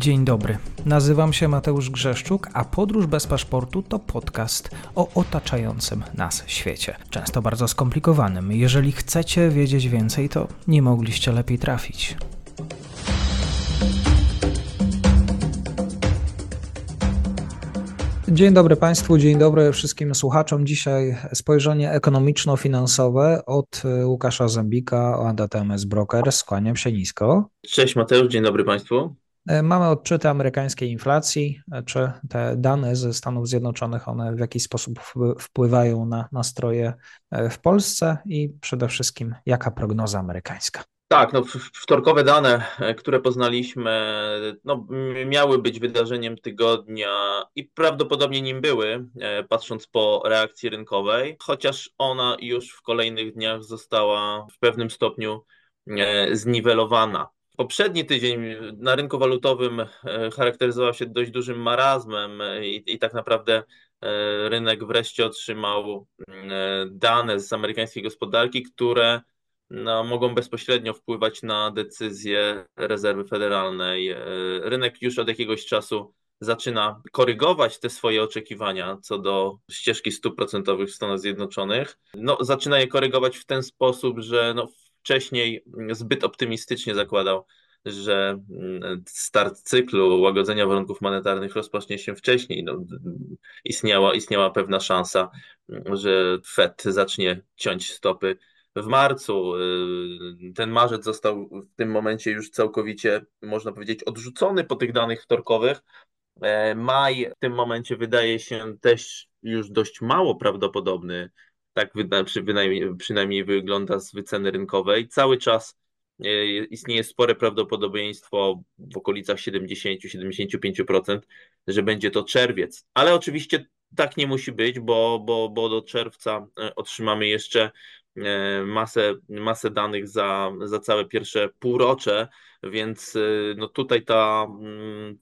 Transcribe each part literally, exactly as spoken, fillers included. Dzień dobry, nazywam się Mateusz Grzeszczuk, a Podróż bez paszportu to podcast o otaczającym nas świecie. Często bardzo skomplikowanym. Jeżeli chcecie wiedzieć więcej, to nie mogliście lepiej trafić. Dzień dobry Państwu, dzień dobry wszystkim słuchaczom. Dzisiaj spojrzenie ekonomiczno-finansowe od Łukasza Zembika, OANDA T M S Brokers. Skłaniam się nisko. Cześć Mateusz, dzień dobry Państwu. Mamy odczyty amerykańskiej inflacji. Czy te dane ze Stanów Zjednoczonych, one w jakiś sposób wpływają na nastroje w Polsce i przede wszystkim jaka prognoza amerykańska? Tak, no wtorkowe dane, które poznaliśmy, no, miały być wydarzeniem tygodnia i prawdopodobnie nim były, patrząc po reakcji rynkowej, chociaż ona już w kolejnych dniach została w pewnym stopniu zniwelowana. Poprzedni tydzień na rynku walutowym charakteryzował się dość dużym marazmem i, i tak naprawdę rynek wreszcie otrzymał dane z amerykańskiej gospodarki, które no, mogą bezpośrednio wpływać na decyzje Rezerwy Federalnej. Rynek już od jakiegoś czasu zaczyna korygować te swoje oczekiwania co do ścieżki stóp procentowych w Stanach Zjednoczonych. No, zaczyna je korygować w ten sposób, że no, wcześniej zbyt optymistycznie zakładał, że start cyklu łagodzenia warunków monetarnych rozpocznie się wcześniej. No, istniała, istniała pewna szansa, że Fed zacznie ciąć stopy w marcu. Ten marzec został w tym momencie już całkowicie, można powiedzieć, odrzucony po tych danych wtorkowych. Maj w tym momencie wydaje się też już dość mało prawdopodobny. Tak przynajmniej, przynajmniej wygląda z wyceny rynkowej. Cały czas istnieje spore prawdopodobieństwo w okolicach siedemdziesiąt do siedemdziesięciu pięciu procent, że będzie to czerwiec. Ale oczywiście tak nie musi być, bo, bo, bo do czerwca otrzymamy jeszcze masę, masę danych za, za całe pierwsze półrocze, więc no tutaj ta,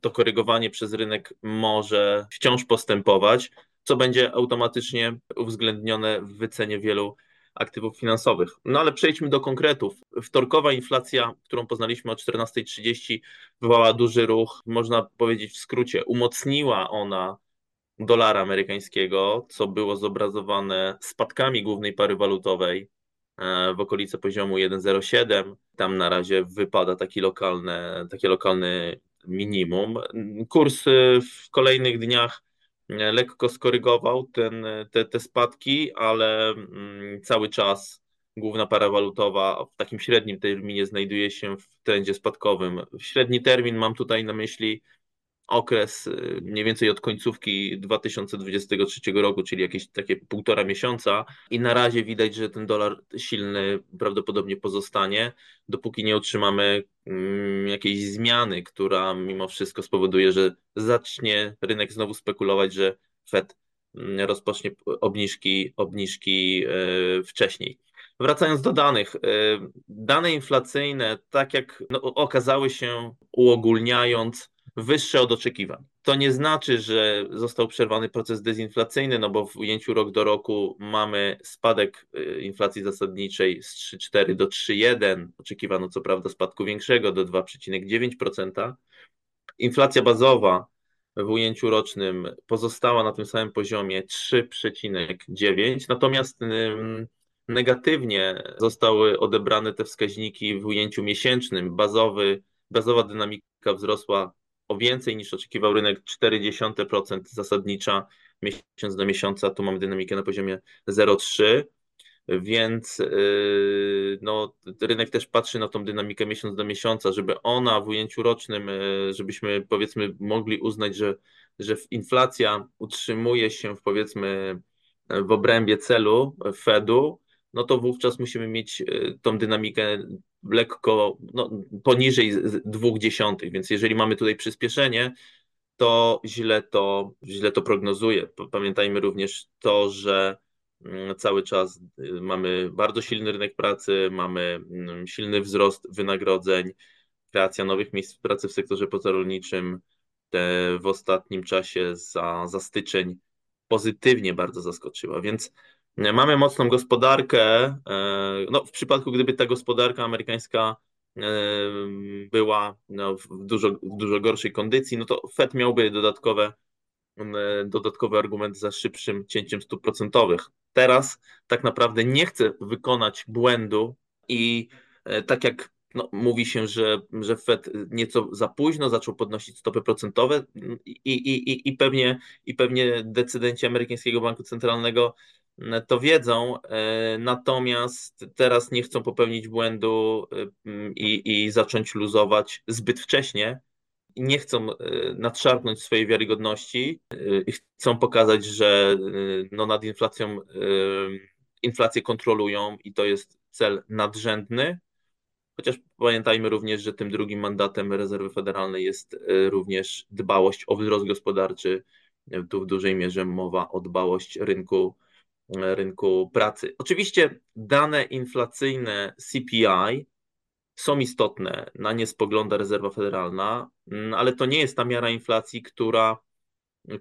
to korygowanie przez rynek może wciąż postępować, co będzie automatycznie uwzględnione w wycenie wielu aktywów finansowych. No ale przejdźmy do konkretów. Wtorkowa inflacja, którą poznaliśmy o czternasta trzydzieści, wywołała duży ruch, można powiedzieć w skrócie, umocniła ona dolara amerykańskiego, co było zobrazowane spadkami głównej pary walutowej w okolice poziomu jeden zero siedem. Tam na razie wypada taki lokalny, taki lokalny minimum. Kurs w kolejnych dniach lekko skorygował ten, te, te spadki, ale cały czas główna para walutowa w takim średnim terminie znajduje się w trendzie spadkowym. Średni termin mam tutaj na myśli okres mniej więcej od końcówki dwa tysiące dwudziestego trzeciego roku, czyli jakieś takie półtora miesiąca i na razie widać, że ten dolar silny prawdopodobnie pozostanie, dopóki nie otrzymamy jakiejś zmiany, która mimo wszystko spowoduje, że zacznie rynek znowu spekulować, że Fed rozpocznie obniżki, obniżki wcześniej. Wracając do danych, dane inflacyjne, tak jak no, okazały się, uogólniając, wyższe od oczekiwań. To nie znaczy, że został przerwany proces dezinflacyjny, no bo w ujęciu rok do roku mamy spadek inflacji zasadniczej z trzy przecinek cztery do trzy przecinek jeden. Oczekiwano co prawda spadku większego do dwa przecinek dziewięć procent. Inflacja bazowa w ujęciu rocznym pozostała na tym samym poziomie trzy przecinek dziewięć. Natomiast negatywnie zostały odebrane te wskaźniki w ujęciu miesięcznym. Bazowy, bazowa dynamika wzrosła o więcej niż oczekiwał rynek, czterdzieści procent zasadnicza miesiąc do miesiąca, tu mamy dynamikę na poziomie zero przecinek trzy, więc yy, no, rynek też patrzy na tą dynamikę miesiąc do miesiąca, żeby ona w ujęciu rocznym, yy, żebyśmy powiedzmy mogli uznać, że, że inflacja utrzymuje się w, powiedzmy w obrębie celu Fedu, no to wówczas musimy mieć tą dynamikę lekko no, poniżej dwóch dziesiątych, więc jeżeli mamy tutaj przyspieszenie, to źle to, źle to prognozuje. Pamiętajmy również to, że cały czas mamy bardzo silny rynek pracy, mamy silny wzrost wynagrodzeń, kreacja nowych miejsc pracy w sektorze pozarolniczym w ostatnim czasie za, za styczeń pozytywnie bardzo zaskoczyła, więc mamy mocną gospodarkę, no w przypadku gdyby ta gospodarka amerykańska była no, w, dużo, w dużo gorszej kondycji, no to Fed miałby dodatkowe, dodatkowy argument za szybszym cięciem stóp procentowych. Teraz tak naprawdę nie chce wykonać błędu i tak jak no, mówi się, że, że Fed nieco za późno zaczął podnosić stopy procentowe i, i, i, i, pewnie, i pewnie decydenci amerykańskiego banku centralnego to wiedzą, natomiast teraz nie chcą popełnić błędu i, i zacząć luzować zbyt wcześnie. Nie chcą nadszarpnąć swojej wiarygodności i chcą pokazać, że no nad inflacją, inflację kontrolują i to jest cel nadrzędny. Chociaż pamiętajmy również, że tym drugim mandatem Rezerwy Federalnej jest również dbałość o wzrost gospodarczy. Tu w dużej mierze mowa o dbałość rynku, rynku pracy. Oczywiście dane inflacyjne C P I są istotne, na nie spogląda Rezerwa Federalna, ale to nie jest ta miara inflacji, która,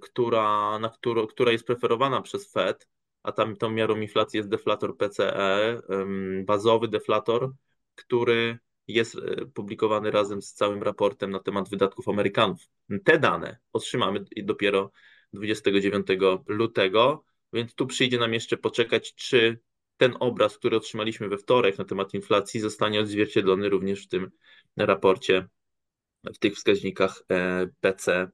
która, na którą, która jest preferowana przez Fed, a tam tą miarą inflacji jest deflator P C E, bazowy deflator, który jest publikowany razem z całym raportem na temat wydatków Amerykanów. Te dane otrzymamy dopiero dwudziestego dziewiątego lutego, więc tu przyjdzie nam jeszcze poczekać, czy ten obraz, który otrzymaliśmy we wtorek na temat inflacji, zostanie odzwierciedlony również w tym raporcie, w tych wskaźnikach P C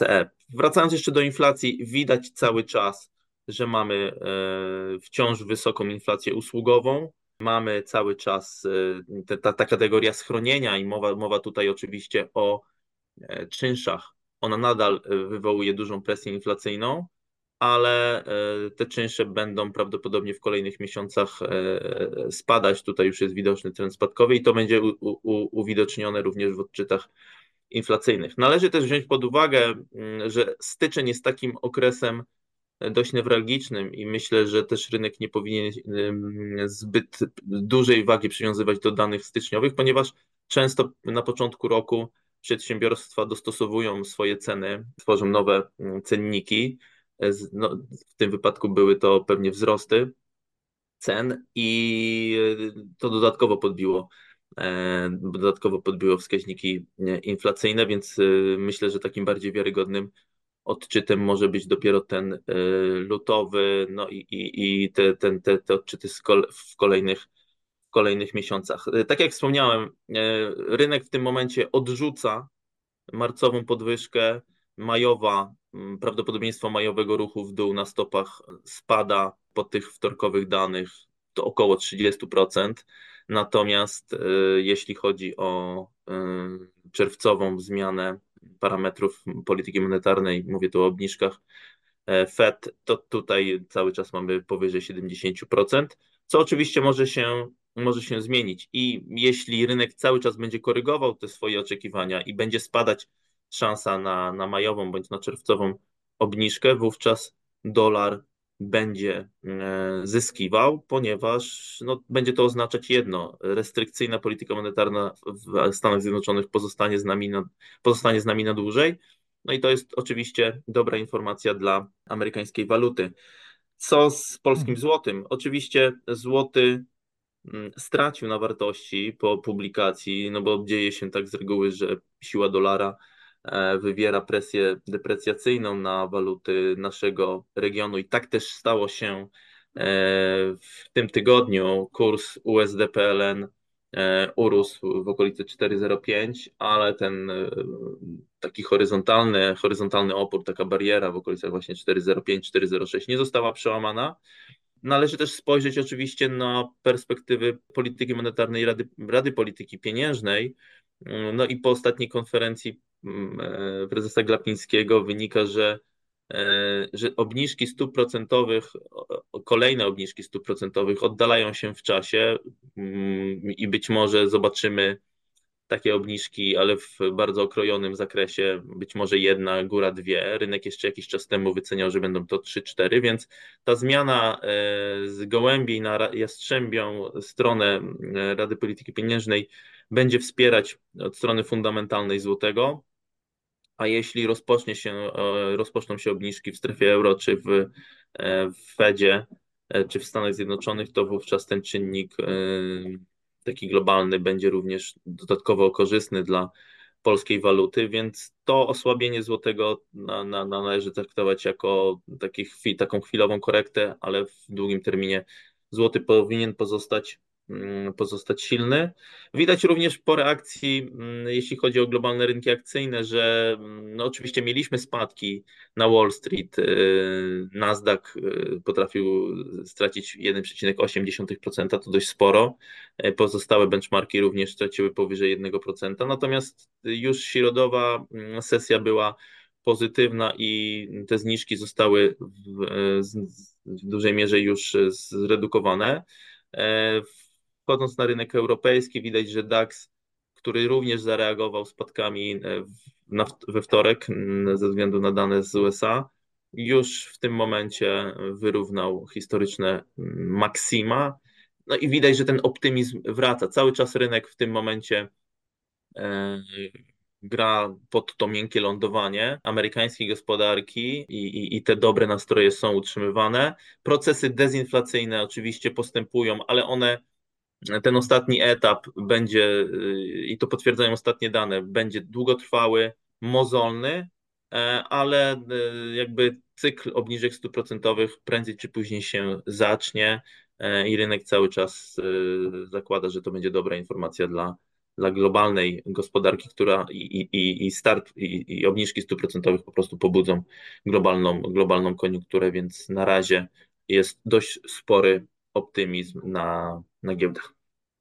E. Wracając jeszcze do inflacji, widać cały czas, że mamy wciąż wysoką inflację usługową. Mamy cały czas te, ta, ta kategoria schronienia i mowa, mowa tutaj oczywiście o czynszach. Ona nadal wywołuje dużą presję inflacyjną, ale te czynsze będą prawdopodobnie w kolejnych miesiącach spadać. Tutaj już jest widoczny trend spadkowy i to będzie u, u, uwidocznione również w odczytach inflacyjnych. Należy też wziąć pod uwagę, że styczeń jest takim okresem dość newralgicznym i myślę, że też rynek nie powinien zbyt dużej wagi przywiązywać do danych styczniowych, ponieważ często na początku roku przedsiębiorstwa dostosowują swoje ceny, tworzą nowe cenniki. No, w tym wypadku były to pewnie wzrosty cen i to dodatkowo podbiło, dodatkowo podbiło wskaźniki inflacyjne, więc myślę, że takim bardziej wiarygodnym odczytem może być dopiero ten lutowy, no i, i, i te, ten, te, te odczyty w kolejnych, w kolejnych miesiącach. Tak jak wspomniałem, rynek w tym momencie odrzuca marcową podwyżkę, majowa, prawdopodobieństwo majowego ruchu w dół na stopach spada po tych wtorkowych danych to około trzydzieści procent, natomiast jeśli chodzi o czerwcową zmianę parametrów polityki monetarnej, mówię tu o obniżkach Fed, to tutaj cały czas mamy powyżej siedemdziesiąt procent, co oczywiście może się, może się zmienić i jeśli rynek cały czas będzie korygował te swoje oczekiwania i będzie spadać szansa na, na majową bądź na czerwcową obniżkę, wówczas dolar będzie zyskiwał, ponieważ no, będzie to oznaczać jedno, restrykcyjna polityka monetarna w Stanach Zjednoczonych pozostanie z nami na, pozostanie z nami na dłużej. No i to jest oczywiście dobra informacja dla amerykańskiej waluty. Co z polskim złotym? Oczywiście złoty stracił na wartości po publikacji, no bo dzieje się tak z reguły, że siła dolara wywiera presję deprecjacyjną na waluty naszego regionu i tak też stało się w tym tygodniu. Kurs U S D P L N urósł w okolicy cztery zero pięć, ale ten taki horyzontalny, horyzontalny opór, taka bariera w okolicach właśnie cztery zero pięć, cztery zero sześć nie została przełamana. Należy też spojrzeć oczywiście na perspektywy polityki monetarnej Rady, Rady Polityki Pieniężnej. No i po ostatniej konferencji prezesa Glapińskiego wynika, że, że obniżki stóp procentowych, kolejne obniżki stóp procentowych oddalają się w czasie i być może zobaczymy takie obniżki, ale w bardzo okrojonym zakresie, być może jedna, góra dwie. Rynek jeszcze jakiś czas temu wyceniał, że będą to trzy cztery, więc ta zmiana z gołębiej na jastrzębią stronę Rady Polityki Pieniężnej będzie wspierać od strony fundamentalnej złotego, a jeśli rozpocznie się, rozpoczną się obniżki w strefie euro, czy w, w Fedzie, czy w Stanach Zjednoczonych, to wówczas ten czynnik taki globalny będzie również dodatkowo korzystny dla polskiej waluty, więc to osłabienie złotego na, na, na należy traktować jako taki chwil, taką chwilową korektę, ale w długim terminie złoty powinien pozostać, pozostać silny. Widać również po reakcji, jeśli chodzi o globalne rynki akcyjne, że no oczywiście mieliśmy spadki na Wall Street. Nasdaq potrafił stracić jeden przecinek osiem procent, to dość sporo. Pozostałe benchmarki również straciły powyżej jeden procent, natomiast już środowa sesja była pozytywna i te zniżki zostały w, w dużej mierze już zredukowane. Wchodząc na rynek europejski, widać, że DAX, który również zareagował spadkami we wtorek ze względu na dane z U S A, już w tym momencie wyrównał historyczne maksima. No i widać, że ten optymizm wraca. Cały czas rynek w tym momencie gra pod to miękkie lądowanie amerykańskiej gospodarki i, i, i te dobre nastroje są utrzymywane. Procesy dezinflacyjne oczywiście postępują, ale one, ten ostatni etap będzie, i to potwierdzają ostatnie dane, będzie długotrwały, mozolny, ale jakby cykl obniżek stóp procentowych prędzej czy później się zacznie i rynek cały czas zakłada, że to będzie dobra informacja dla dla globalnej gospodarki, która i, i, i start i, i obniżki stóp procentowych po prostu pobudzą globalną, globalną koniunkturę, więc na razie jest dość spory optymizm na, na giełdach.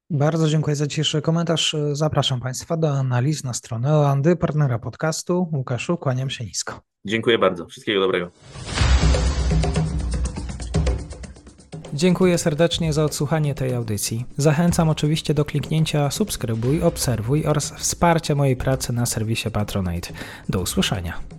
Bardzo dziękuję za dzisiejszy komentarz. Zapraszam Państwa do analiz na stronę Oandy, partnera podcastu. Łukaszu, kłaniam się nisko. Dziękuję bardzo. Wszystkiego dobrego. Dziękuję serdecznie za odsłuchanie tej audycji. Zachęcam oczywiście do kliknięcia subskrybuj, obserwuj oraz wsparcia mojej pracy na serwisie Patronite. Do usłyszenia.